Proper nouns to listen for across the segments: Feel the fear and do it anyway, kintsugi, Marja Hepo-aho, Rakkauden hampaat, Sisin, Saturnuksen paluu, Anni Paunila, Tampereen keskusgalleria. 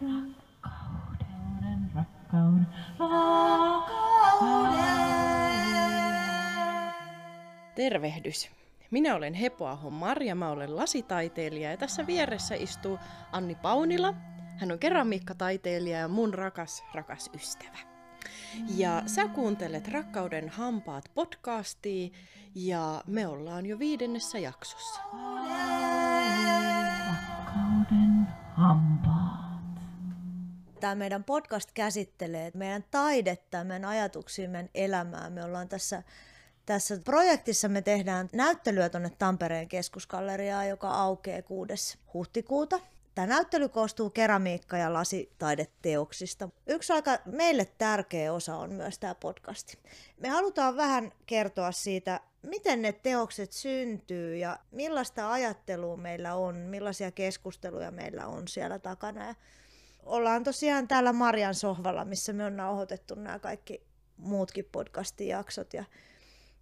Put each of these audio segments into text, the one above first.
Rakkauden, tervehdys. Minä olen Hepo-aho Marja, mä olen lasitaiteilija ja tässä vieressä istuu Anni Paunila. Hän on keramiikkataiteilija ja mun rakas ystävä. Ja sä kuuntelet Rakkauden hampaat podcastia ja me ollaan jo 5. jaksossa. Rakkauden hampaat. Tämä meidän podcast käsittelee meidän taidetta, meidän ajatuksia, meidän elämää. Me ollaan tässä projektissa, me tehdään näyttelyä tuonne Tampereen keskusgalleriaan, joka aukeaa 6. huhtikuuta. Tämä näyttely koostuu keramiikka- ja lasitaideteoksista. Yksi aika meille tärkeä osa on myös tämä podcast. Me halutaan vähän kertoa siitä, miten ne teokset syntyy ja millaista ajattelua meillä on, millaisia keskusteluja meillä on siellä takana. Ollaan tosiaan täällä Marjan sohvalla, missä me on nauhoitettu nämä kaikki muutkin podcastin jaksot. Ja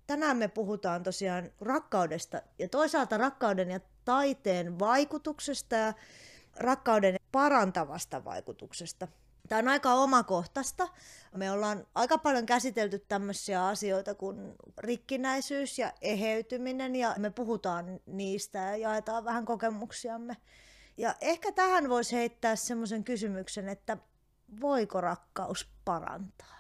tänään me puhutaan tosiaan rakkaudesta ja toisaalta rakkauden ja taiteen vaikutuksesta ja rakkauden parantavasta vaikutuksesta. Tämä on aika omakohtaista. Me ollaan aika paljon käsitelty tämmöisiä asioita kuin rikkinäisyys ja eheytyminen ja me puhutaan niistä ja jaetaan vähän kokemuksiamme. Ja ehkä tähän voisi heittää semmoisen kysymyksen, että voiko rakkaus parantaa?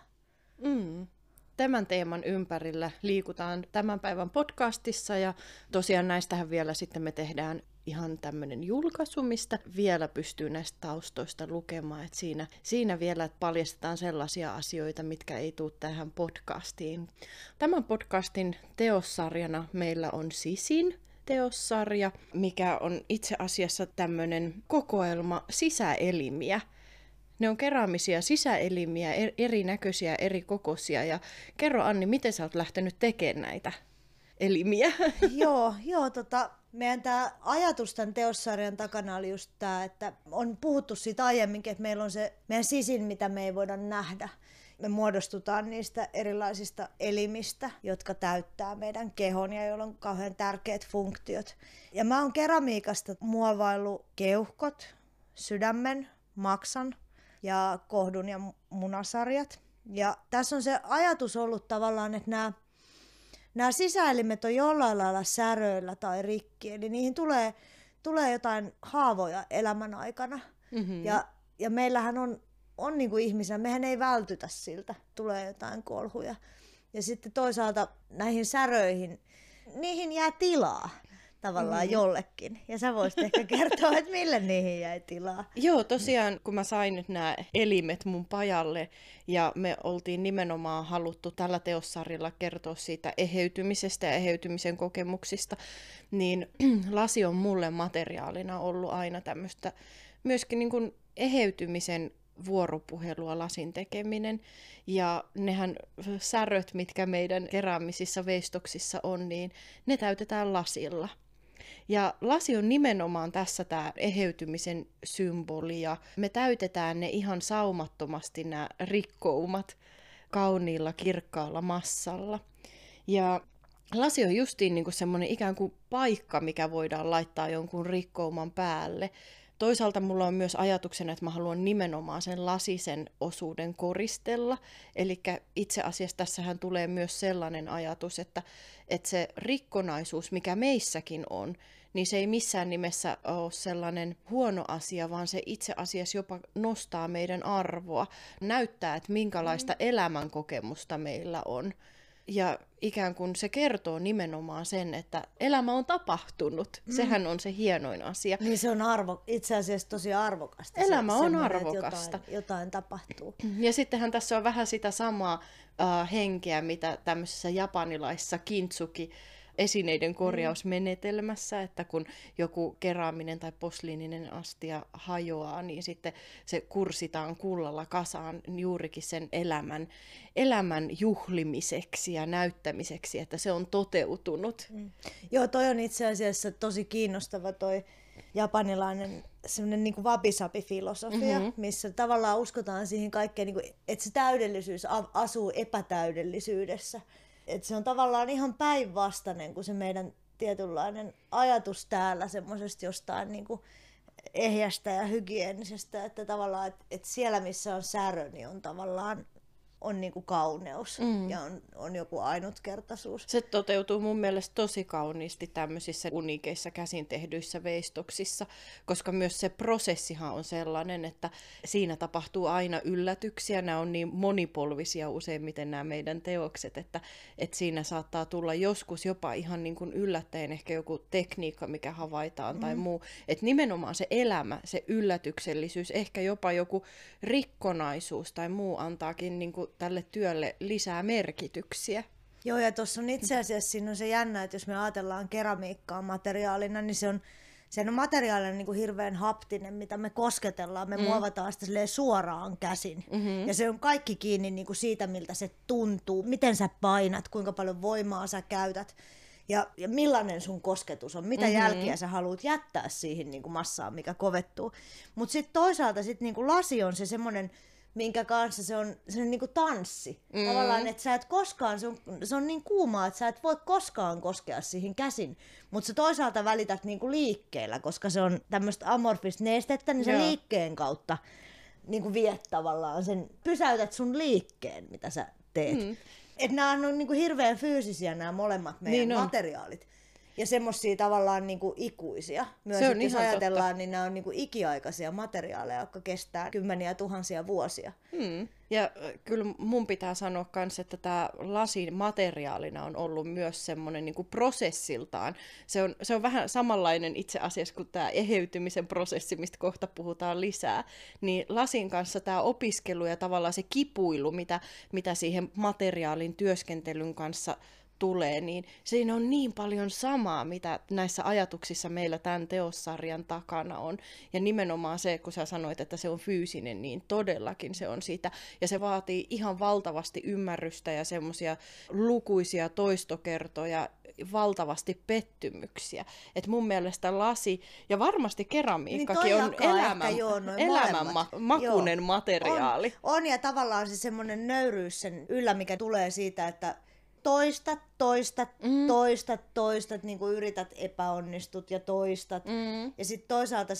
Tämän teeman ympärillä liikutaan tämän päivän podcastissa ja tosiaan näistähän vielä sitten me tehdään ihan tämmöinen julkaisu, mistä vielä pystyy näistä taustoista lukemaan. Et siinä vielä paljastetaan sellaisia asioita, mitkä ei tule tähän podcastiin. Tämän podcastin teossarjana meillä on Sisin teossarja, mikä on itse asiassa tämmöinen kokoelma sisäelimiä. Ne on keraamisia sisäelimiä, erinäköisiä, eri kokoisia. Ja kerro Anni, miten sä oot lähtenyt tekemään näitä elimiä? Joo, meidän tämä ajatus tämän teossarjan takana oli just tämä, että on puhuttu siitä aiemminkin, että meillä on se meidän sisin, mitä me ei voida nähdä. Me muodostutaan niistä erilaisista elimistä, jotka täyttää meidän kehon ja joilla on kauhean tärkeät funktiot. Ja mä oon keramiikasta muovaillut keuhkot, sydämen, maksan ja kohdun ja munasarjat. Ja tässä on se ajatus ollut tavallaan, että nämä sisäelimet on jollain lailla säröillä tai rikki. Eli niihin tulee jotain haavoja elämän aikana. Mm-hmm. Ja meillähän on niin kuin ihmisenä, mehän ei vältytä siltä, tulee jotain kolhuja. Ja sitten toisaalta näihin säröihin, niihin jää tilaa tavallaan jollekin. Ja sä voisit ehkä kertoa, että mille niihin jäi tilaa. Joo, tosiaan kun mä sain nyt nämä elimet mun pajalle ja me oltiin nimenomaan haluttu tällä teossarjalla kertoa siitä eheytymisestä ja eheytymisen kokemuksista, niin lasi on mulle materiaalina ollut aina tämmöistä myöskin niin kuin eheytymisen vuoropuhelua, lasin tekeminen. Ja nehän säröt, mitkä meidän keraamisissa veistoksissa on, niin ne täytetään lasilla. Ja lasi on nimenomaan tässä tämä eheytymisen symboli, ja me täytetään ne ihan saumattomasti nämä rikkoumat kauniilla, kirkkaalla massalla. Ja lasi on justiin niin kuin semmoinen ikään kuin paikka, mikä voidaan laittaa jonkun rikkouman päälle. Toisaalta mulla on myös ajatuksena, että mä haluan nimenomaan sen lasisen osuuden koristella. Eli itse asiassa tässähän tulee myös sellainen ajatus, että se rikkonaisuus, mikä meissäkin on, niin se ei missään nimessä ole sellainen huono asia, vaan se itse asiassa jopa nostaa meidän arvoa, näyttää, että minkälaista elämänkokemusta meillä on. Ja ikään kuin se kertoo nimenomaan sen, että elämä on tapahtunut. Sehän on se hienoin asia. Niin se on itse asiassa tosi arvokasta. Elämä on arvokasta. Jotain tapahtuu. Ja sittenhän tässä on vähän sitä samaa henkeä, mitä tämmöisessä japanilaisessa kintsugi esineiden korjausmenetelmässä, että kun joku keraaminen tai posliininen astia hajoaa, niin sitten se kursitaan kullalla kasaan juurikin sen elämän juhlimiseksi ja näyttämiseksi, että se on toteutunut. Joo, toi on itse asiassa tosi kiinnostava toi japanilainen semmoinen niin kuin wabi-sabi-filosofia, missä tavallaan uskotaan siihen kaikkeen, niin kuin, että se täydellisyys asuu epätäydellisyydessä. Et se on tavallaan ihan päinvastainen kuin se meidän tietynlainen ajatus täällä semmoisesta jostain niinku ehjästä ja hygieenisestä, että tavallaan että siellä missä on särö, niin on tavallaan on niinku kauneus ja on joku ainutkertaisuus. Se toteutuu mun mielestä tosi kauniisti tämmöisissä uniikeissa käsin tehdyissä veistoksissa, koska myös se prosessihan on sellainen, että siinä tapahtuu aina yllätyksiä. Nämä on niin monipolvisia useimmiten nämä meidän teokset, että siinä saattaa tulla joskus jopa ihan niin kuin yllättäen ehkä joku tekniikka, mikä havaitaan tai muu. Että nimenomaan se elämä, se yllätyksellisyys, ehkä jopa joku rikkonaisuus tai muu antaakin niin kuin tälle työlle lisää merkityksiä. Joo, ja tuossa on itse asiassa siinä on se jännä, että jos me ajatellaan keramiikkaa materiaalina, niin se on materiaalina niin kuin hirveän haptinen, mitä me kosketellaan, me muovataan sitä suoraan käsin. Ja se on kaikki kiinni niin kuin siitä, miltä se tuntuu, miten sä painat, kuinka paljon voimaa sä käytät. Ja millainen sun kosketus on, mitä jälkiä sä haluat jättää siihen niin kuin massaan, mikä kovettuu. Mutta sitten toisaalta niin kuin lasi on se semmoinen, minkä kanssa se on niinku tanssi. Tavallaan, että sä et koskaan, se on niin kuumaa, että sä et voi koskaan koskea siihen käsin. Mutta sä toisaalta välität niinku liikkeellä, koska se on tämmöistä amorfista nestettä, niin se liikkeen kautta niinku viet tavallaan sen, pysäytät sun liikkeen, mitä sä teet. Että nämä on niinku hirveän fyysisiä nämä molemmat meidän materiaalit. Ja semmoisia tavallaan niinku ikuisia. Myös jos ajatellaan, niin nämä on niinku ikiaikaisia materiaaleja, jotka kestää kymmeniä tuhansia vuosia. Ja kyllä mun pitää sanoa myös, että tämä lasi materiaalina on ollut myös semmoinen niinku prosessiltaan. Se on vähän samanlainen itse asiassa kuin tämä eheytymisen prosessi, mistä kohta puhutaan lisää. Niin lasin kanssa tämä opiskelu ja tavallaan se kipuilu, mitä siihen materiaalin työskentelyn kanssa tulee, niin siinä on niin paljon samaa, mitä näissä ajatuksissa meillä tämän teossarjan takana on. Ja nimenomaan se, kun sä sanoit, että se on fyysinen, niin todellakin se on sitä. Ja se vaatii ihan valtavasti ymmärrystä ja semmoisia lukuisia toistokertoja, valtavasti pettymyksiä. Et mun mielestä lasi ja varmasti keramiikkakin niin on elämänmakuinen materiaali. On ja tavallaan se semmoinen nöyryys sen yllä, mikä tulee siitä, että toistat, niin kuin yrität, epäonnistut ja toistat. Ja sitten toisaalta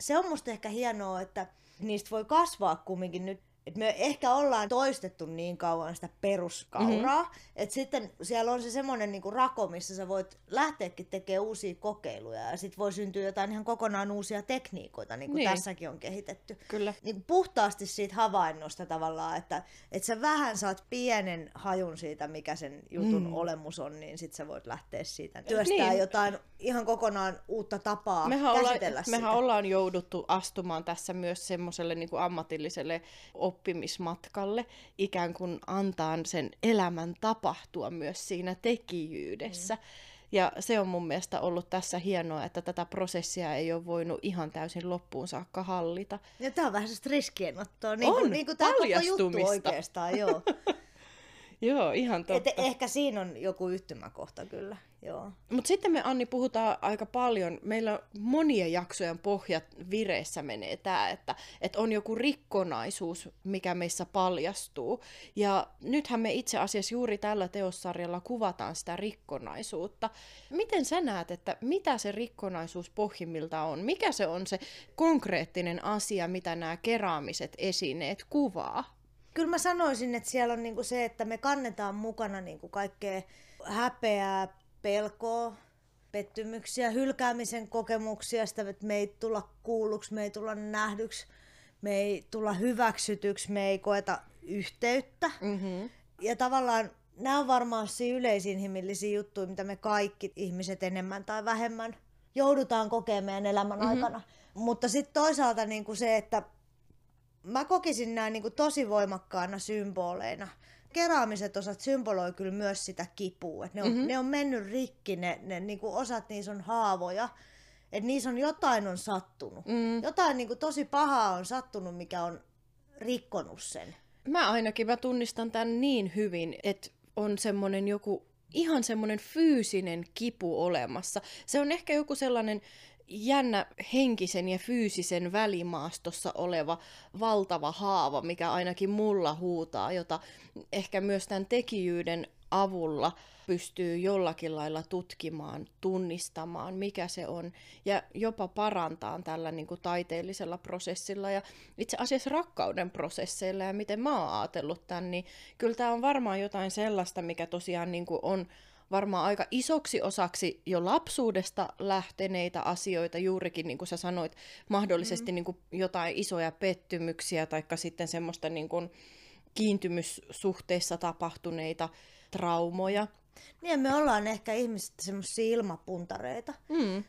se on musta ehkä hienoa, että niistä voi kasvaa kumminkin nyt. Et me ehkä ollaan toistettu niin kauan sitä peruskauraa, että sitten siellä on se semmoinen niinku rako, missä sä voit lähteäkin tekemään uusia kokeiluja ja sitten voi syntyä jotain ihan kokonaan uusia tekniikoita, niin kuin tässäkin on kehitetty. Kyllä. Niin puhtaasti siitä havainnosta tavallaan, että sä vähän saat pienen hajun siitä, mikä sen jutun olemus on, niin sitten sä voit lähteä siitä työstämään jotain ihan kokonaan uutta tapaa käsitellä sitä. Mehän ollaan jouduttu astumaan tässä myös semmoiselle niin kuin ammatilliselle oppimismatkalle, ikään kuin antaa sen elämän tapahtua myös siinä tekijyydessä. Ja se on mun mielestä ollut tässä hienoa, että tätä prosessia ei ole voinut ihan täysin loppuun saakka hallita. Ja tämä on vähän sellaista riskienottoa, niin kuin tämä koko juttu oikeastaan. Joo. Joo, ihan totta. Ehkä siinä on joku yhtymäkohta kyllä. Mutta sitten me, Anni, puhutaan aika paljon. Meillä monia jaksojen pohjat vireessä menee tämä, että on joku rikkonaisuus, mikä meissä paljastuu. Ja nythän me itse asiassa juuri tällä teossarjalla kuvataan sitä rikkonaisuutta. Miten sä näet, että mitä se rikkonaisuus pohjimmilta on? Mikä se on se konkreettinen asia, mitä nämä keraamiset esineet kuvaa? Kyllä mä sanoisin, että siellä on niinku se, että me kannetaan mukana niinku kaikkea häpeää, pelkoa, pettymyksiä, hylkäämisen kokemuksia, sitä, että me ei tulla kuulluksi, me ei tulla nähdyksi, me ei tulla hyväksytyksi, me ei koeta yhteyttä. Ja tavallaan nämä on varmaan yleisinhimillisiä juttuja, mitä me kaikki ihmiset enemmän tai vähemmän joudutaan kokemaan meidän elämän aikana. Mutta sitten toisaalta niinku se, että mä kokisin nämä niinku tosi voimakkaana symboleina. Keraamiset osat symboloi kyllä myös sitä kipua. Et ne on mennyt rikki, ne niinku osat niissä on haavoja. Et niissä on jotain on sattunut. Jotain niinku tosi pahaa on sattunut, mikä on rikkonut sen. Mä tunnistan tämän niin hyvin, että on semmoinen joku ihan semmoinen fyysinen kipu olemassa. Se on ehkä joku sellainen jännä henkisen ja fyysisen välimaastossa oleva valtava haava, mikä ainakin mulla huutaa, jota ehkä myös tämän tekijyyden avulla pystyy jollakin lailla tutkimaan, tunnistamaan, mikä se on, ja jopa parantaa tällä niin kuin taiteellisella prosessilla ja itse asiassa rakkauden prosesseilla ja miten mä oon ajatellut tämän, niin kyllä tämä on varmaan jotain sellaista, mikä tosiaan niin kuin on varmaan aika isoksi osaksi jo lapsuudesta lähteneitä asioita, juurikin niin kuin sä sanoit, mahdollisesti niin kuin jotain isoja pettymyksiä tai sitten semmoista niin kuin kiintymyssuhteissa tapahtuneita traumoja. Niin, me ollaan ehkä ihmiset semmoisia ilmapuntareita,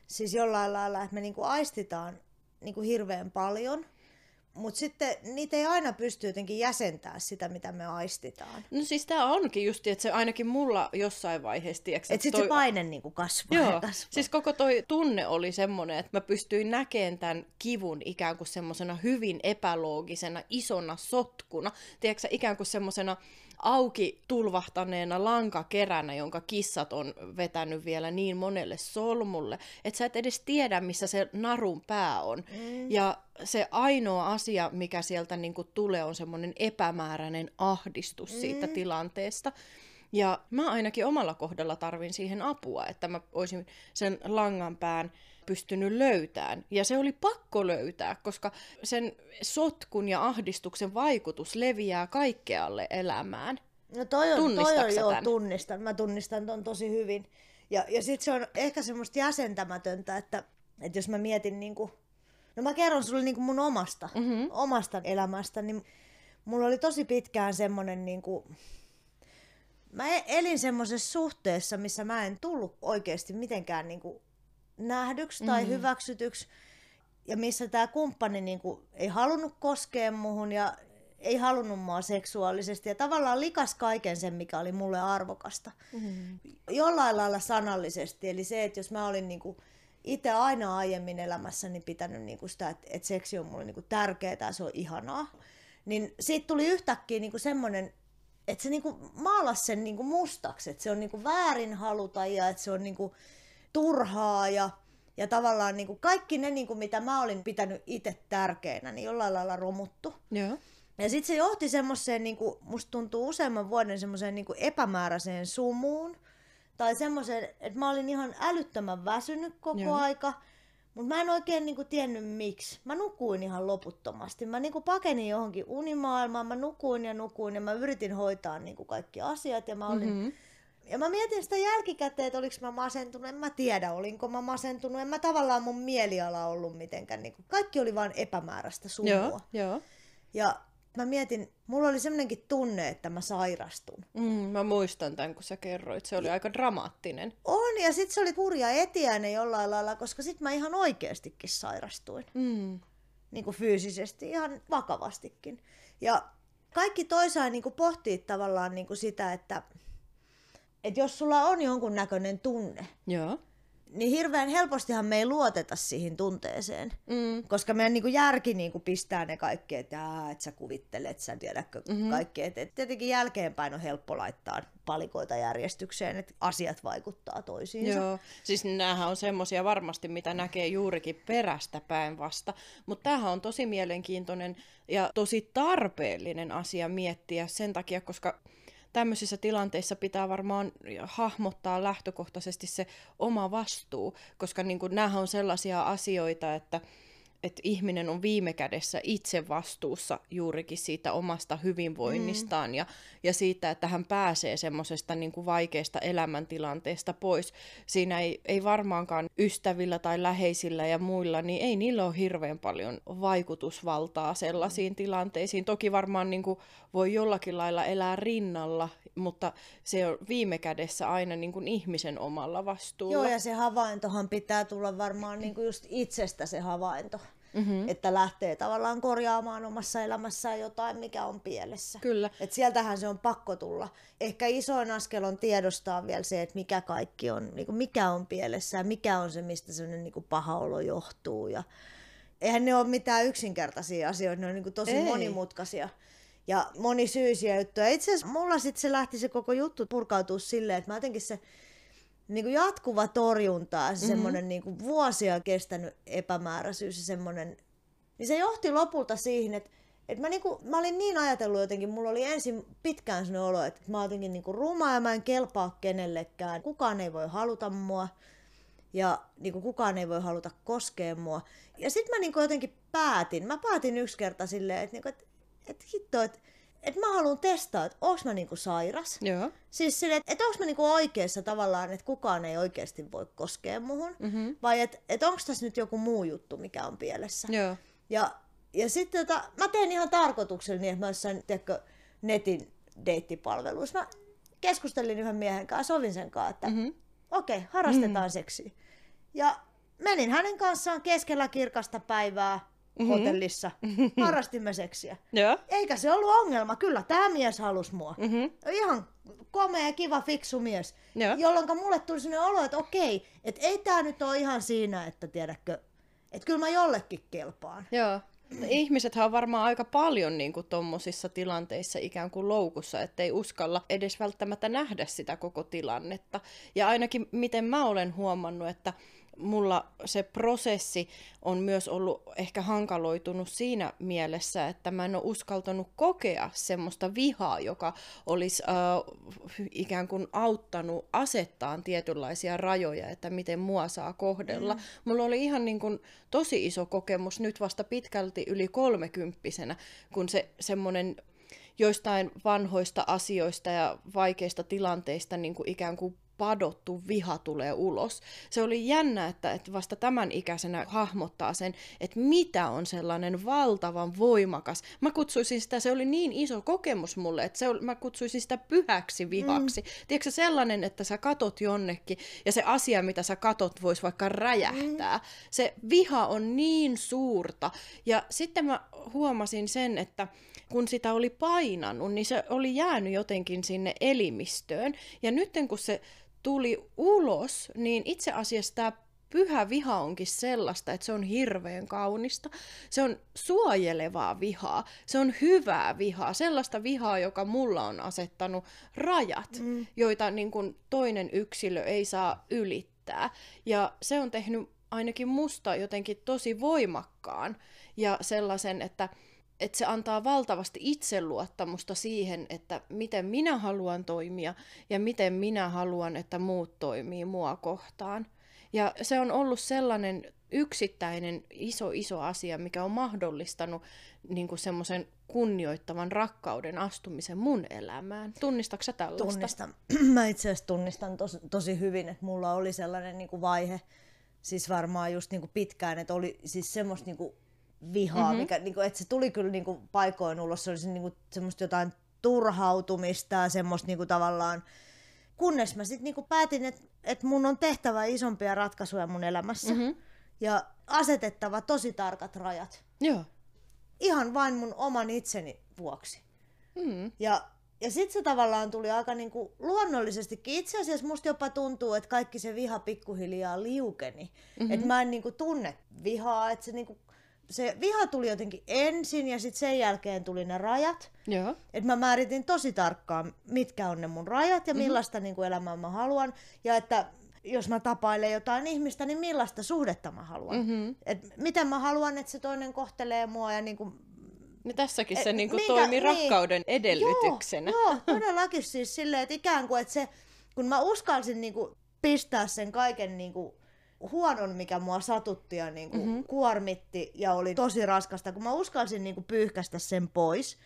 siis jollain lailla, että me niinku aistitaan niinku hirveän paljon, mutta sitten niitä ei aina pysty jotenkin jäsentämään sitä, mitä me aistitaan. No siis tämä onkin just, että se ainakin mulla jossain vaiheessa... Että sitten se paine niinku kasvaa. Joo, kasvaa. Siis koko toi tunne oli semmoinen, että mä pystyin näkemään tämän kivun ikään kuin semmoisena hyvin epäloogisena, isona sotkuna. Tiedätkö, ikään kuin semmoisena auki tulvahtaneena lankakeränä, jonka kissat on vetänyt vielä niin monelle solmulle, että sä et edes tiedä, missä se narun pää on. Ja se ainoa asia, mikä sieltä niinku tulee, on semmoinen epämääräinen ahdistus siitä tilanteesta. Ja mä ainakin omalla kohdalla tarvin siihen apua, että mä olisin sen langanpään pystynyt löytämään. Ja se oli pakko löytää, koska sen sotkun ja ahdistuksen vaikutus leviää kaikkealle elämään. No toi on joo, tunnistan. Mä tunnistan ton tosi hyvin. Ja sit se on ehkä semmoista jäsentämätöntä, että jos mä mietin niinku... No mä kerron sulle niinku mun omasta elämästä, niin mulla oli tosi pitkään semmonen niinku... Mä elin semmoisessa suhteessa, missä mä en tullut oikeesti mitenkään niinku nähdyksi tai hyväksytyksi, ja missä tää kumppani niinku ei halunnut koskea muhun ja ei halunnut mua seksuaalisesti ja tavallaan likas kaiken sen, mikä oli mulle arvokasta. Jollain lailla sanallisesti, eli se, että jos mä olin niinku itse aina aiemmin elämässäni pitänyt niinku sitä, että seksi on mulle niinku tärkeää ja se on ihanaa, niin siitä tuli yhtäkkiä niinku semmoinen, että se niinku maalasi sen niinku mustaksi, että se on niinku väärin haluta ja että se on niinku turhaa ja tavallaan niinku kaikki ne, niinku, mitä mä olin pitänyt itse tärkeänä, niin jollain lailla romuttu. Joo. Ja sitten se johti semmoiseen, niinku, musta tuntuu useamman vuoden semmoiseen niinku epämääräiseen sumuun tai semmoiseen, että mä olin ihan älyttömän väsynyt koko aika, mutta mä en oikein niinku tiennyt miksi. Mä nukuin ihan loputtomasti. Mä niinku pakenin johonkin unimaailmaan, mä nukuin ja mä yritin hoitaa niinku kaikki asiat ja mä olin... Ja mä mietin sitä jälkikäteen, että oliko mä masentunut, en mä tiedä, olinko mä masentunut, en mä tavallaan mun mieliala ollut mitenkään. Niin kaikki oli vaan epämääräistä sumua. Joo. Ja mä mietin, mulla oli semmoinenkin tunne, että mä sairastun. Mä muistan tämän, kun sä kerroit, se oli aika dramaattinen. On, ja sit se oli hurja etiäinen jollain lailla, koska sit mä ihan oikeastikin sairastuin. Niin kuin fyysisesti, ihan vakavastikin. Ja kaikki toisaan niin kuin pohtii tavallaan niin kuin sitä, että jos sulla on jonkun näköinen tunne, niin hirveän helpostihan me ei luoteta siihen tunteeseen, koska meidän niin kuin järki niin kuin pistää ne kaikki, että sä kuvittelet, sä tiedätkö kaikki. Et tietenkin jälkeenpäin on helppo laittaa palikoita järjestykseen, että asiat vaikuttaa toisiinsa. Joo, siis näähän on semmoisia varmasti, mitä näkee juurikin perästä päin vasta, mutta tämähän on tosi mielenkiintoinen ja tosi tarpeellinen asia miettiä sen takia, koska... Tämmöisissä tilanteissa pitää varmaan hahmottaa lähtökohtaisesti se oma vastuu, koska niin kuin näähän on sellaisia asioita, että ihminen on viime kädessä itse vastuussa juurikin siitä omasta hyvinvoinnistaan ja siitä, että hän pääsee semmoisesta niin kuin vaikeasta elämäntilanteesta pois. Siinä ei varmaankaan ystävillä tai läheisillä ja muilla, niin ei niillä ole hirveän paljon vaikutusvaltaa sellaisiin tilanteisiin. Toki varmaan niin kuin voi jollakin lailla elää rinnalla, mutta se on viime kädessä aina niin kuin ihmisen omalla vastuulla. Joo, ja se havaintohan pitää tulla varmaan niin kuin just itsestä se havainto. Että lähtee tavallaan korjaamaan omassa elämässään jotain, mikä on pielessä. Kyllä. Et sieltähän se on pakko tulla. Ehkä isoin askel on tiedostaa vielä se, että mikä kaikki on, niin kuin mikä on pielessä ja mikä on se, mistä semmoinen niin kuin paha olo johtuu. Ja eihän ne ole mitään yksinkertaisia asioita, ne on niin kuin tosi monimutkaisia ja monisyisiä juttuja. Itse asiassa mulla sitten se lähti se koko juttu purkautua silleen, että mä jotenkin se... Niin kuin jatkuva torjunta ja semmoinen niin kuin vuosia kestänyt epämääräisyys ja semmoinen, niin se johti lopulta siihen, että Et mä olin niin ajatellut jotenkin, mulla oli ensin pitkään sellainen olo, että mä oon jotenkin niinku ruma ja mä en kelpaa kenellekään. Kukaan ei voi haluta mua ja niinku kukaan ei voi haluta koskea mua. Ja sit mä niinku jotenkin päätin yksi kerta silleen, että niinku, et hitto, että mä haluan testaa, että onko mä niinku sairas. Joo. Siis silleen, että onko mä niinku oikeassa tavallaan, että kukaan ei oikeasti voi koskea muhun. Mm-hmm. Vai että onko tässä nyt joku muu juttu, mikä on pielessä. Joo. Ja sitten mä tein ihan tarkoituksella niin, että mä jossain netin deittipalveluissa. Mä keskustelin yhden miehen kanssa, sovin sen kanssa, että okei, harrastetaan seksiä. Ja menin hänen kanssaan keskellä kirkasta päivää hotellissa. Harrastimme seksiä. Eikä se ollut ongelma. Kyllä tämä mies halusi mua. Ihan komea, kiva, fiksu mies. Jolloin mulle tuli sellainen olo, että okei, et ei tämä nyt ole ihan siinä, että tiedätkö, että kyllä mä jollekin kelpaan. Joo. Ihmisethän on varmaan aika paljon niin kuin tommosissa tilanteissa ikään kuin loukussa, ettei uskalla edes välttämättä nähdä sitä koko tilannetta. Ja ainakin miten mä olen huomannut, että mulla se prosessi on myös ollut ehkä hankaloitunut siinä mielessä, että mä en ole uskaltanut kokea semmoista vihaa, joka olisi ikään kuin auttanut asettaan tietynlaisia rajoja, että miten mua saa kohdella. Mulla oli ihan niin kuin tosi iso kokemus nyt vasta pitkälti yli 30-vuotiaana, kun se semmoinen joistain vanhoista asioista ja vaikeista tilanteista niin kuin ikään kuin padottu viha tulee ulos. Se oli jännä, että vasta tämän ikäisenä hahmottaa sen, että mitä on sellainen valtavan voimakas. Mä kutsuisin sitä, se oli niin iso kokemus mulle, että mä kutsuisin sitä pyhäksi vihaksi. Tiedätkö sellainen, että sä katot jonnekin ja se asia, mitä sä katot, voisi vaikka räjähtää. Se viha on niin suurta. Ja sitten mä huomasin sen, että kun sitä oli painanut, niin se oli jäänyt jotenkin sinne elimistöön. Ja nyt kun se tuli ulos, niin itse asiassa tämä pyhä viha onkin sellaista, että se on hirveän kaunista. Se on suojelevaa vihaa, se on hyvää vihaa, sellaista vihaa, joka mulla on asettanut rajat, joita niin kuin toinen yksilö ei saa ylittää. Ja se on tehnyt ainakin musta jotenkin tosi voimakkaan ja sellaisen, että se antaa valtavasti itseluottamusta siihen, että miten minä haluan toimia ja miten minä haluan, että muut toimii mua kohtaan. Ja se on ollut sellainen yksittäinen iso asia, mikä on mahdollistanut niin kuin semmoisen kunnioittavan rakkauden astumisen mun elämään. Tunnistatko sä tällaista? Tunnistan. Mä itse asiassa tunnistan tosi hyvin, että mulla oli sellainen niin kuin vaihe, siis varmaan just niin kuin pitkään, että oli siis semmoista niin kuin vihaa, mikä, niinku, että se tuli kyllä niinku, paikoin ulos, se oli niinku, semmoista jotain turhautumista ja semmoista niinku, tavallaan, kunnes mä sitten niinku, päätin, että mun on tehtävä isompia ratkaisuja mun elämässä ja asetettava tosi tarkat rajat. Joo. Ihan vain mun oman itseni vuoksi. Ja sitten se tavallaan tuli aika niinku, luonnollisestikin. Itse asiassa musta jopa tuntuu, että kaikki se viha pikkuhiljaa liukeni. Että mä en niinku, tunne vihaa, että se niinku, se viha tuli jotenkin ensin ja sitten sen jälkeen tuli ne rajat. Joo. Et mä määritin tosi tarkkaan, mitkä on ne mun rajat ja millaista niinku elämää mä haluan. Ja että jos mä tapailen jotain ihmistä, niin millaista suhdetta mä haluan. Et miten mä haluan, että se toinen kohtelee mua. Ja niinku, no tässäkin se niinku toimi rakkauden edellytyksenä. Joo, todellakin siis silleen, että ikään kuin, että se, kun mä uskalsin niinku pistää sen kaiken niinku huonon, mikä mua satutti ja niinku kuormitti ja oli tosi raskasta, kun mä uskalsin niinku pyyhkästä sen pois,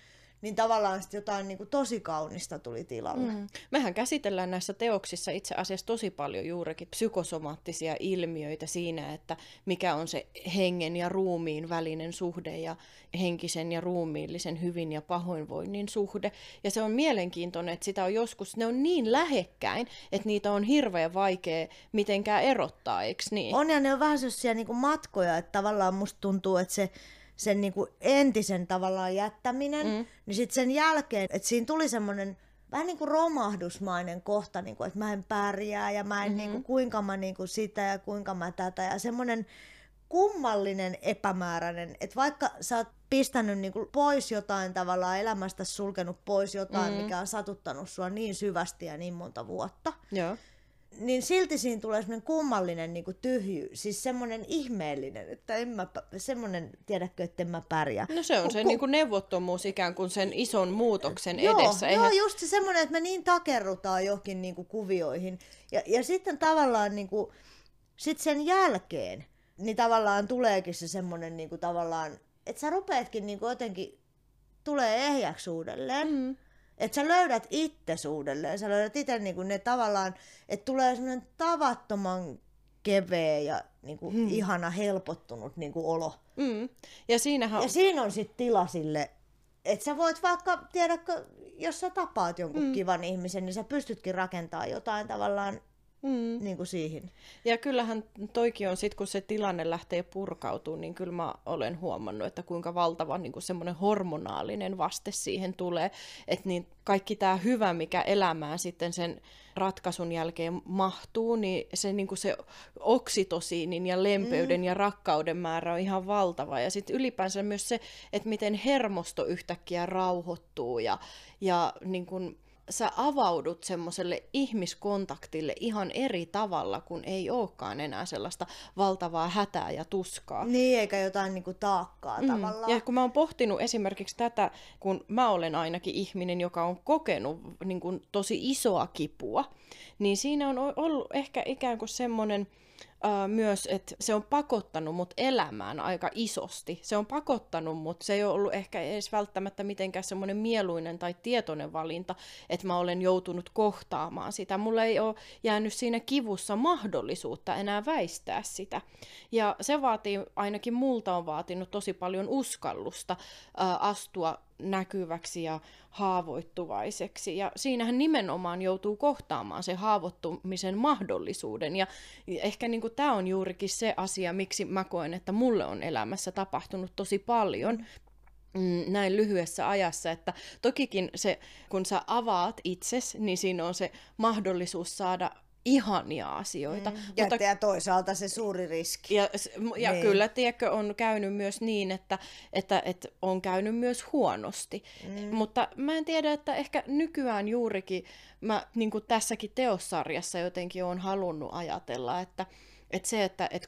niin tavallaan sitten jotain niinku tosi kaunista tuli tilalle. Mehän käsitellään näissä teoksissa itse asiassa tosi paljon juurikin psykosomaattisia ilmiöitä siinä, että mikä on se hengen ja ruumiin välinen suhde ja henkisen ja ruumiillisen hyvin ja pahoinvoinnin suhde. Ja se on mielenkiintoinen, että sitä on joskus, ne on niin lähekkäin, että niitä on hirveän vaikea mitenkään erottaa, eikö niin? On, ja ne on vähän sellaisia niinku matkoja, että tavallaan musta tuntuu, että sen niinku entisen tavallaan jättäminen, niin sitten sen jälkeen, että siinä tuli semmoinen vähän niinku romahdusmainen kohta, niinku, että mä en pärjää ja mä en niinku, kuinka mä niinku sitä ja kuinka mä tätä. Ja semmoinen kummallinen epämääräinen, että vaikka sä oot pistänyt niinku pois jotain tavallaan elämästä, sulkenut pois jotain, mikä on satuttanut sua niin syvästi ja niin monta vuotta, niin silti siinä tulee semmoinen kummallinen niin kuin tyhjyys, siis semmoinen ihmeellinen, että en mä, semmoinen, tiedätkö, että en mä pärjää. No se on se niin kuin neuvottomuus ikään kuin sen ison muutoksen edessä. Joo, eihän... just se semmoinen, että me niin takerrutaan johonkin niin kuin kuvioihin. Ja sitten tavallaan niin kuin, sit sen jälkeen, niin tavallaan tuleekin se semmoinen niin kuin tavallaan, että sä rupeatkin niin kuin jotenkin tulee ehjäksi uudelleen. Mm. Että sä löydät itses uudelleen, sä löydät itse niinku ne tavallaan, että tulee semmoinen tavattoman keveä ja niinku ihana helpottunut niinku olo. Mm. Ja siinä on sitten tila sille, että sä voit vaikka, tiedätkö, jos sä tapaat jonkun kivan ihmisen, niin sä pystytkin rakentamaan jotain tavallaan niinku siihen. Ja kyllähän toikin on sitten, kun se tilanne lähtee purkautumaan, niin kyllä mä olen huomannut, että kuinka valtava niinku semmoinen hormonaalinen vaste siihen tulee, että niin kaikki tämä hyvä, mikä elämään sitten sen ratkaisun jälkeen mahtuu, niin se, niin se oksitosiinin ja lempeyden ja rakkauden määrä on ihan valtava. Ja sitten ylipäänsä myös se, että miten hermosto yhtäkkiä rauhoittuu ja niin kuin sä avaudut semmoiselle ihmiskontaktille ihan eri tavalla, kun ei olekaan enää sellaista valtavaa hätää ja tuskaa. Niin, eikä jotain niinku taakkaa tavallaan. Ja kun mä oon pohtinut esimerkiksi tätä, kun mä olen ainakin ihminen, joka on kokenut niinku tosi isoa kipua, niin siinä on ollut ehkä ikään kuin semmoinen myös, että se on pakottanut mut elämään aika isosti. Se on pakottanut mut, se ei ole ollut ehkä edes välttämättä mitenkään semmoinen mieluinen tai tietoinen valinta, että mä olen joutunut kohtaamaan sitä. Mulla ei ole jäänyt siinä kivussa mahdollisuutta enää väistää sitä. Ja se vaatii, ainakin multa on vaatinut tosi paljon uskallusta astua näkyväksi ja haavoittuvaiseksi. Ja siinähän nimenomaan joutuu kohtaamaan se haavoittumisen mahdollisuuden. Ja ehkä niin kuin tämä on juurikin se asia, miksi mä koen, että mulle on elämässä tapahtunut tosi paljon näin lyhyessä ajassa, että tokikin se, kun sä avaat itses, niin siinä on se mahdollisuus saada ihania asioita. Ja toisaalta se suuri riski. Ja niin. Kyllä, tiedätkö, on käynyt myös niin, että on käynyt myös huonosti. Mutta mä en tiedä, että ehkä nykyään juurikin, mä niin kuin tässäkin teossarjassa jotenkin olen halunnut ajatella, että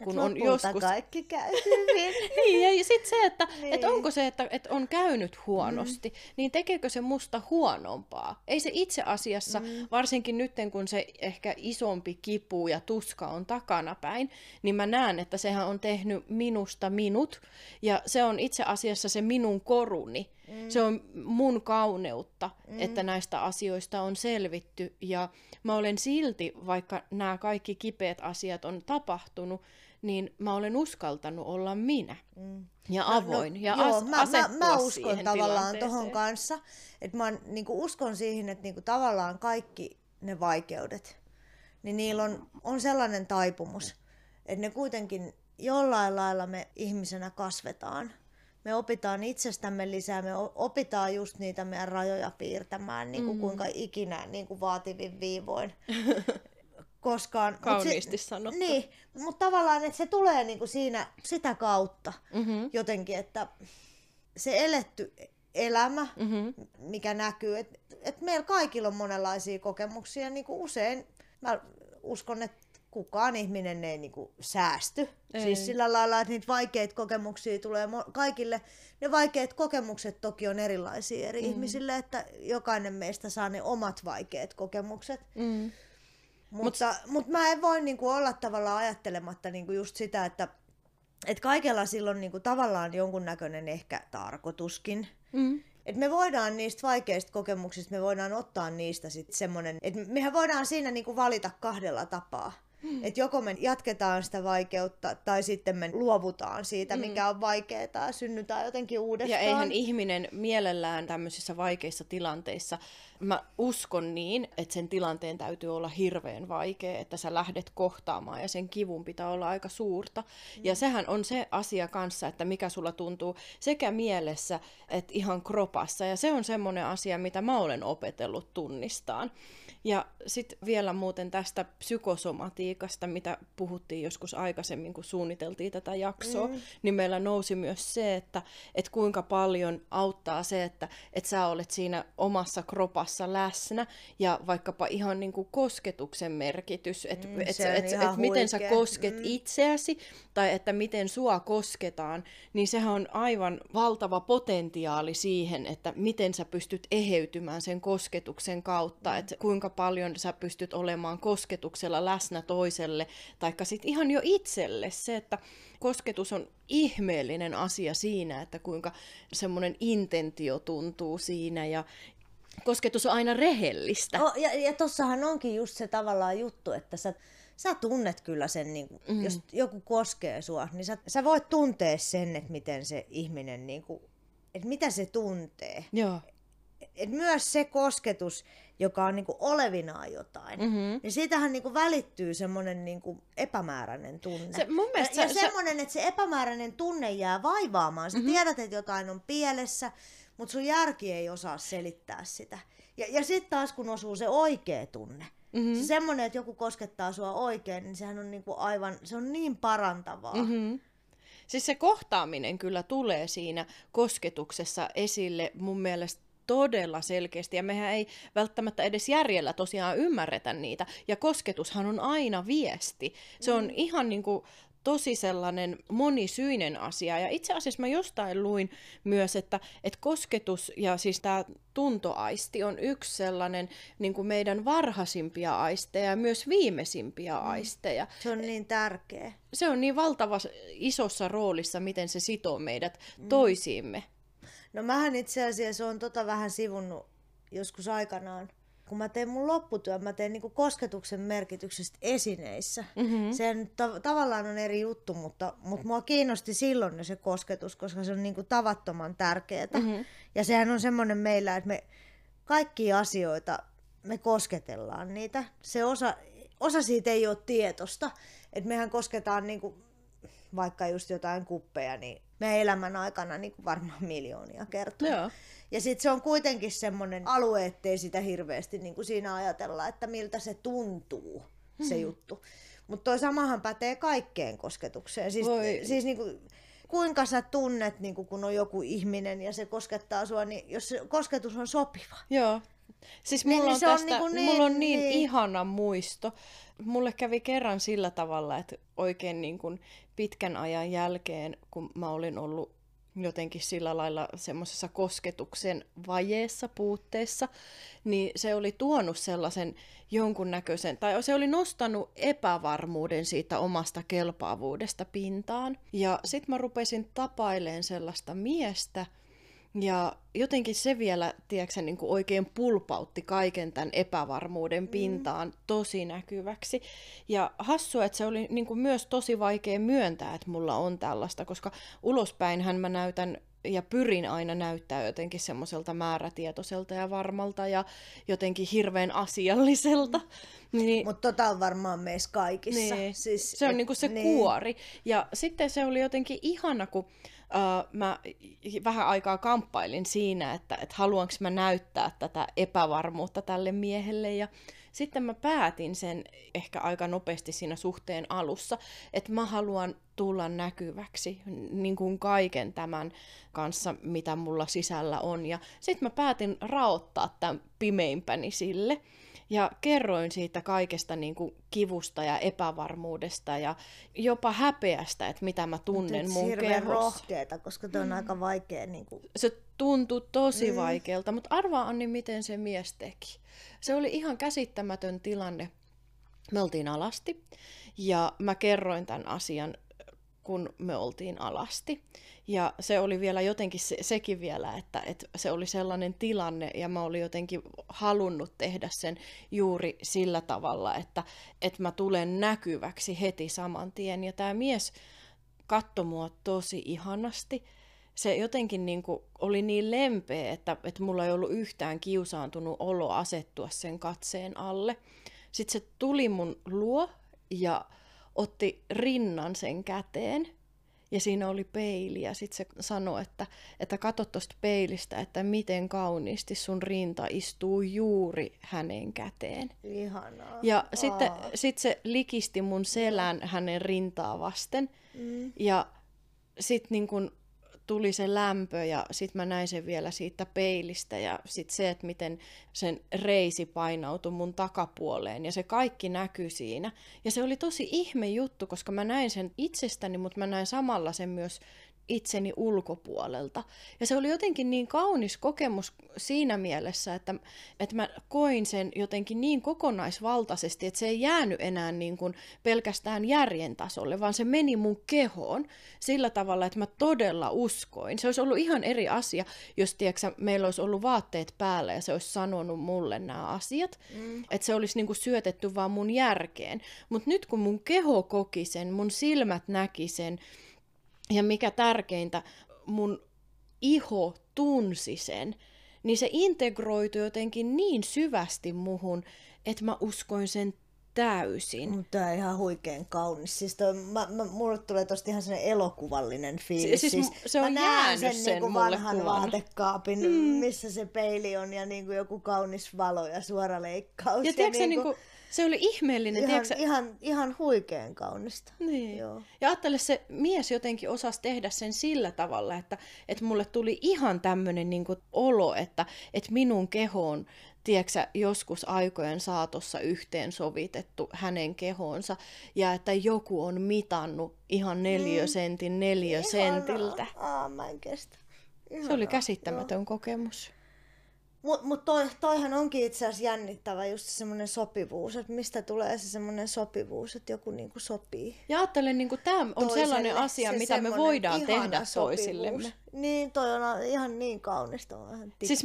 kun on joskus kaikki käy hyvin. Niin, ja sitten se, että niin. Et onko se, että on käynyt huonosti, niin tekeekö se musta huonompaa? Ei se itse asiassa, varsinkin nyt kun se ehkä isompi kipu ja tuska on takanapäin, niin mä näen, että sehän on tehnyt minusta minut, ja se on itse asiassa se minun koruni. Se on mun kauneutta, että näistä asioista on selvitty, ja mä olen silti, vaikka nämä kaikki kipeät asiat on tapahtunut, niin mä olen uskaltanut olla minä ja avoin ja asettua siihen tilanteeseen. Mä uskon tavallaan tohon kanssa, että mä niinku uskon siihen, että niinku tavallaan kaikki ne vaikeudet, niin niillä on sellainen taipumus, että ne kuitenkin jollain lailla me ihmisenä kasvetaan. Me opitaan itsestämme lisää, me opitaan just niitä meidän rajoja piirtämään, niin kuin kuinka ikinä niin kuin vaativin viivoin. Koskaan. Kauniisti sanottu. Niin, mutta tavallaan että se tulee niin kuin siinä sitä kautta jotenkin, että se eletty elämä, mikä näkyy, että meillä kaikilla on monenlaisia kokemuksia. Niin kuin usein mä uskon, että kukaan ihminen ei niinku säästy. Ei. Siis sillä lailla, että niitä vaikeita kokemuksia tulee kaikille. Ne vaikeat kokemukset toki on erilaisia eri ihmisille, että jokainen meistä saa ne omat vaikeat kokemukset. Mutta mä en voi niinku olla tavallaan ajattelematta niinku just sitä, että kaikella sillä on niinku tavallaan jonkunnäköinen ehkä tarkoituskin. Et me voidaan niistä vaikeista kokemuksista, me voidaan ottaa niistä sitten semmoinen, että mehän voidaan siinä niinku valita kahdella tapaa. Että joko me jatketaan sitä vaikeutta tai sitten me luovutaan siitä, mikä on vaikeaa ja synnytään jotenkin uudestaan. Ja eihän ihminen mielellään tämmöisissä vaikeissa tilanteissa, mä uskon niin, että sen tilanteen täytyy olla hirveän vaikea, että sä lähdet kohtaamaan ja sen kivun pitää olla aika suurta. Ja sehän on se asia kanssa, että mikä sulla tuntuu sekä mielessä että ihan kropassa. Ja se on semmoinen asia, mitä mä olen opetellut tunnistaan. Ja sitten vielä muuten tästä psykosomatiikasta. tematiikasta, mitä puhuttiin joskus aikaisemmin, kun suunniteltiin tätä jaksoa, niin meillä nousi myös se, että kuinka paljon auttaa se, että sä olet siinä omassa kropassa läsnä, ja vaikkapa ihan niin kuin kosketuksen merkitys, että et miten sä kosket itseäsi, tai että miten sua kosketaan, niin sehän on aivan valtava potentiaali siihen, että miten sä pystyt eheytymään sen kosketuksen kautta, että kuinka paljon sä pystyt olemaan kosketuksella läsnä toiselle, taikka sitten ihan jo itselle se, että kosketus on ihmeellinen asia siinä, että kuinka semmoinen intentio tuntuu siinä ja kosketus on aina rehellistä. Oh, ja tossahan onkin just se tavallaan juttu, että sä tunnet kyllä sen, niin kuin, jos joku koskee sua, niin sä voit tuntea sen, että miten se ihminen, niin kuin, että mitä se tuntee. Joo. Et myös se kosketus, joka on niinku olevinaan jotain, niin siitähän niinku välittyy semmoinen niinku epämääräinen tunne. Ja semmoinen, että se epämääräinen tunne jää vaivaamaan. Sä tiedät, että jotain on pielessä, mutta sun järki ei osaa selittää sitä. Ja sitten taas, kun osuu se oikea tunne, se semmoinen, että joku koskettaa sua oikein, niin sehän on niinku aivan, se on niin parantavaa. Siis se kohtaaminen kyllä tulee siinä kosketuksessa esille mun mielestä todella selkeästi, ja mehän ei välttämättä edes järjellä tosiaan ymmärretä niitä, ja kosketushan on aina viesti. Se on ihan niin kuin tosi sellainen monisyinen asia, ja itse asiassa mä jostain luin myös, että kosketus ja siis tämä tuntoaisti on yksi sellainen niin kuin meidän varhaisimpia aisteja ja myös viimeisimpiä aisteja. Se on niin tärkeä. Se on niin valtava isossa roolissa, miten se sitoo meidät toisiimme. No mähän itse asiassa olen vähän sivunnut joskus aikanaan. Kun mä teen mun lopputyön, mä teen niinku kosketuksen merkityksestä esineissä. Sehän tavallaan on eri juttu, mutta mua kiinnosti silloin jo se kosketus, koska se on niinku tavattoman tärkeetä. Ja sehän on semmoinen meillä, että me kaikkia asioita, me kosketellaan niitä. Se osa siitä ei ole tietosta, että mehän kosketaan niinku vaikka just jotain kuppeja, niin meidän elämän aikana niin kuin varmaan miljoonia kertoja. Joo. Ja sitten se on kuitenkin semmoinen alue, ettei sitä hirveästi niin kuin siinä ajatella, että miltä se tuntuu, se juttu. Mutta toi samahan pätee kaikkeen kosketukseen. Siis niin kuin, kuinka sä tunnet, niin kuin, kun on joku ihminen ja se koskettaa sua, niin jos se kosketus on sopiva. Joo. Siis mulla on niin ihana muisto. Mulle kävi kerran sillä tavalla, että oikein niin kuin pitkän ajan jälkeen, kun mä olin ollut jotenkin sillä lailla semmoisessa kosketuksen vajeessa, puutteessa, niin se oli tuonut sellaisen jonkunnäköisen, tai se oli nostanut epävarmuuden siitä omasta kelpaavuudesta pintaan. Ja sit mä rupesin tapaileen sellaista miestä, ja jotenkin se vielä, tiedätkö, niin kuin oikein pulpautti kaiken tämän epävarmuuden pintaan tosi näkyväksi. Ja hassua, että se oli niin kuin myös tosi vaikea myöntää, että mulla on tällaista, koska ulospäinhän mä näytän ja pyrin aina näyttää jotenkin semmoiselta määrätietoiselta ja varmalta ja jotenkin hirveän asialliselta. Niin, mutta on varmaan meissä kaikissa. Niin, siis, se on niin kuin se kuori. Ja sitten se oli jotenkin ihana, kun mä vähän aikaa kamppailin siinä, että haluanko mä näyttää tätä epävarmuutta tälle miehelle. Ja sitten mä päätin sen ehkä aika nopeasti siinä suhteen alussa, että mä haluan tulla näkyväksi niin kuin kaiken tämän kanssa, mitä mulla sisällä on. Ja sitten mä päätin raottaa tämän pimeimpäni sille. Ja kerroin siitä kaikesta niin kuin kivusta ja epävarmuudesta ja jopa häpeästä, että mitä mä tunnen mun kehossa. Hirveän rohkeeta, koska toi on aika vaikea. Niin kuin se tuntui tosi vaikealta, mutta arvaa Anni, miten se mies teki. Se oli ihan käsittämätön tilanne. Me oltiin alasti ja mä kerroin tämän asian, kun me oltiin alasti. Ja se oli vielä jotenkin sekin vielä, että se oli sellainen tilanne ja mä olin jotenkin halunnut tehdä sen juuri sillä tavalla, että mä tulen näkyväksi heti saman tien. Ja tämä mies katsoi mua tosi ihanasti. Se jotenkin niin kuin oli niin lempeä, että mulla ei ollut yhtään kiusaantunut olo asettua sen katseen alle. Sitten se tuli mun luo ja otti rinnan sen käteen ja siinä oli peili ja sitten se sanoi, että katso tuosta peilistä, että miten kauniisti sun rinta istuu juuri hänen käteen. Ihanaa. Ja sitten se likisti mun selän hänen rintaa vasten ja sitten niin kun tuli se lämpö ja sitten mä näin sen vielä siitä peilistä ja sitten se, että miten sen reisi painautui mun takapuoleen ja se kaikki näkyi siinä. Ja se oli tosi ihme juttu, koska mä näin sen itsestäni, mutta mä näin samalla sen myös itseni ulkopuolelta. Ja se oli jotenkin niin kaunis kokemus siinä mielessä, että mä koin sen jotenkin niin kokonaisvaltaisesti, että se ei jäänyt enää niin kuin pelkästään järjen tasolle, vaan se meni mun kehoon sillä tavalla, että mä todella uskoin. Se olisi ollut ihan eri asia, jos tiedätkö, meillä olisi ollut vaatteet päällä ja se olisi sanonut mulle nämä asiat, että se olisi niin kuin syötetty vaan mun järkeen. Mutta nyt kun mun keho koki sen, mun silmät näki sen, ja mikä tärkeintä, mun iho tunsi sen, niin se integroitui jotenkin niin syvästi muhun, että mä uskoin sen täysin. Tämä on ihan huikean kaunis. Siis mulle tulee tosta ihan sellainen elokuvallinen fiilis. Siis se on jäänyt sen niinku vanhan mulle vaatekaapin, missä se peili on ja niinku joku kaunis valo ja suora leikkaus. Ja tiedätkö se oli ihmeellinen. Ihan huikean kaunista. Niin. Joo. Ja ajattele, se mies jotenkin osasi tehdä sen sillä tavalla, että mulle tuli ihan tämmöinen niinku olo, että minun kehoon, tiedätkö, joskus aikojen saatossa yhteensovitettu hänen kehoonsa ja että joku on mitannut ihan neliösentin neliösentiltä. Mä en kestä. Ihanaa. Se oli käsittämätön kokemus. Mutta toihan onkin itse asiassa jännittävä just semmoinen sopivuus, että mistä tulee se semmoinen sopivuus, että joku niinku sopii. Ja ajattelen, niinku tämä on toiselle sellainen asia, se mitä me voidaan tehdä toisillemme. Niin, toi on ihan niin kaunista. Siis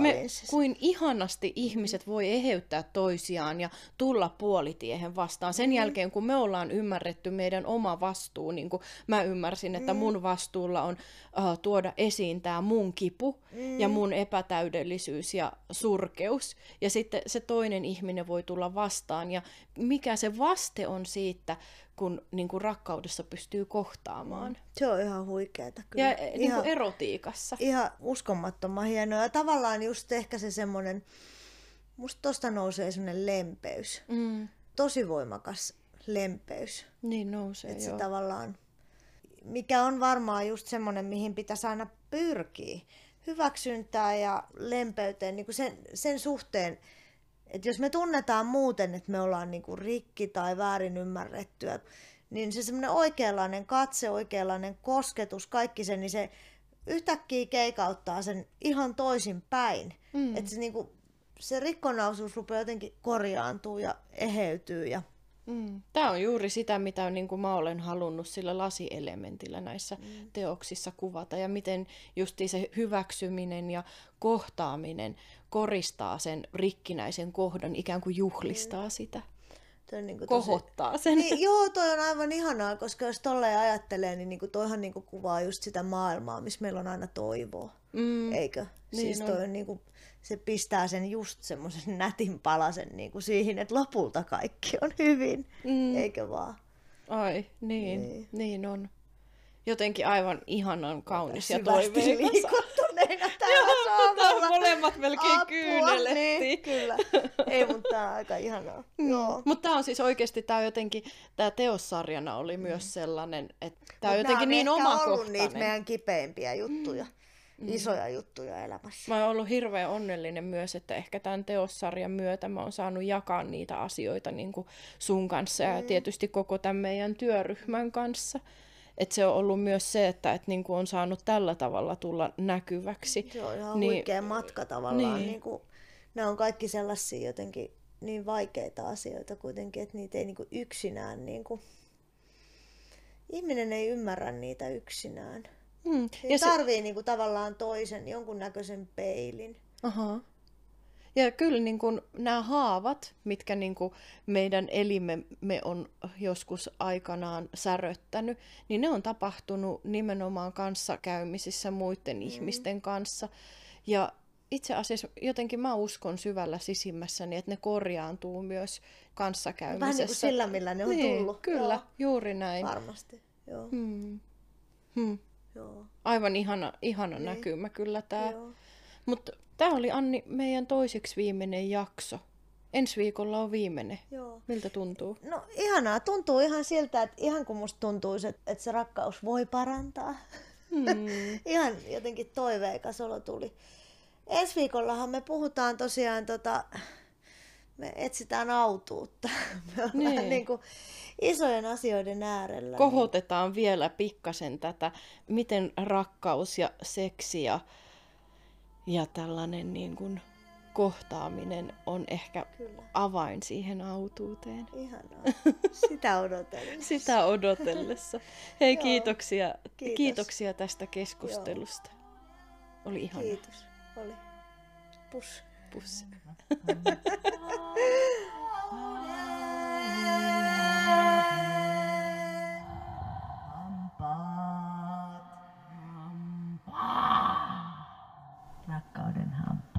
kuin ihanasti ihmiset voi eheyttää toisiaan ja tulla puolitiehen vastaan. Sen jälkeen, kun me ollaan ymmärretty meidän oma vastuu, niin kuin mä ymmärsin, että mun vastuulla on tuoda esiin tämä mun kipu ja mun epätäydellisyys ja surkeus. Ja sitten se toinen ihminen voi tulla vastaan. Ja mikä se vaste on siitä, kun niin kuin rakkaudessa pystyy kohtaamaan. Se on ihan huikeeta kyllä. Ja niin kuin erotiikassa. Ihan uskomattoman hienoa. Ja tavallaan just ehkä se semmoinen, musta tosta nousee semmoinen lempeys. Tosi voimakas lempeys. Niin nousee, et se joo. Tavallaan, mikä on varmaan just semmoinen, mihin pitäisi aina pyrkiä. Hyväksyntää ja lempeyteen niin kuin sen suhteen. Et jos me tunnetaan muuten, että me ollaan niinku rikki tai väärin ymmärrettyä, niin se semmoinen oikeanlainen katse, oikeanlainen kosketus, kaikki se, niin se yhtäkkiä keikauttaa sen ihan toisin päin. Että se, niinku, se rikkonaisuus rupeaa jotenkin korjaantuu ja eheytyy. Ja... Tämä on juuri sitä, mitä niin kuin mä olen halunnut sillä lasielementillä näissä teoksissa kuvata. Ja miten justiin se hyväksyminen ja kohtaaminen koristaa sen rikkinäisen kohdan, ikään kuin juhlistaa sitä, niin kuin kohottaa sen. Niin, joo, toi on aivan ihanaa, koska jos tolleen ajattelee, niin toihan niin kuin kuvaa just sitä maailmaa, missä meillä on aina toivoa, eikö? Niin siis toi on niin kuin, se pistää sen just semmoisen nätin palasen niin kuin siihen, että lopulta kaikki on hyvin, eikö vaan? Ai, niin on. Jotenkin aivan ihanan kaunis ja toiveikas. Joo, molemmat melkein kyynelettiin. Niin, kyllä. Ei, mutta tämä on aika ihanaa. No. Mutta tämä on siis oikeasti, tämä teossarjana oli myös sellainen, että tämä on jotenkin niin omakohtainen. Nämä on ollut niitä meidän kipeimpiä juttuja, isoja juttuja elämässä. Mä oon ollut hirveän onnellinen myös, että ehkä tämän teossarjan myötä mä oon saanut jakaa niitä asioita niin kuin sun kanssa ja tietysti koko tämän meidän työryhmän kanssa. Että se on ollut myös se, että niin kuin on saanut tällä tavalla tulla näkyväksi. Se on ihan huikea matka tavallaan. Niin. Niin kuin, nämä on kaikki sellaisia jotenkin niin vaikeita asioita kuitenkin, että niitä ei niin kuin yksinään... Niin kuin... Ihminen ei ymmärrä niitä yksinään. Ja tarvii niin kuin tavallaan toisen, jonkunnäköisen peilin. Aha. Ja kyllä niin kun nämä haavat, mitkä niin kun meidän elimme on joskus aikanaan säröttänyt, niin ne on tapahtunut nimenomaan kanssakäymisissä muiden ihmisten kanssa. Ja itse asiassa jotenkin mä uskon syvällä sisimmässäni, että ne korjaantuu myös kanssakäymisessä. Vähän niin kuin sillä, millä ne on tullut. Kyllä, joo. Juuri näin. Varmasti, joo. Joo. Aivan ihana näkymä kyllä tää. Mutta tää oli, Anni, meidän toiseksi viimeinen jakso. Ensi viikolla on viimeinen. Joo. Miltä tuntuu? No ihanaa. Tuntuu ihan siltä, että ihan kun musta tuntuu, että se rakkaus voi parantaa. Ihan jotenkin toiveikas olo tuli. Ensi viikollahan me puhutaan tosiaan, me etsitään autuutta. Me ollaan niin kuin isojen asioiden äärellä. Kohotetaan vielä pikkasen tätä, miten rakkaus ja seksi ja tällainen niin kuin kohtaaminen on ehkä avain siihen autuuteen. Ihanaa. Sitä odotellessa. Hei, joo. Kiitoksia. Kiitoksia tästä keskustelusta. Joo. Oli ihanaa. Kiitos. Oli. Puss. Puss. Rakkauden hampaat.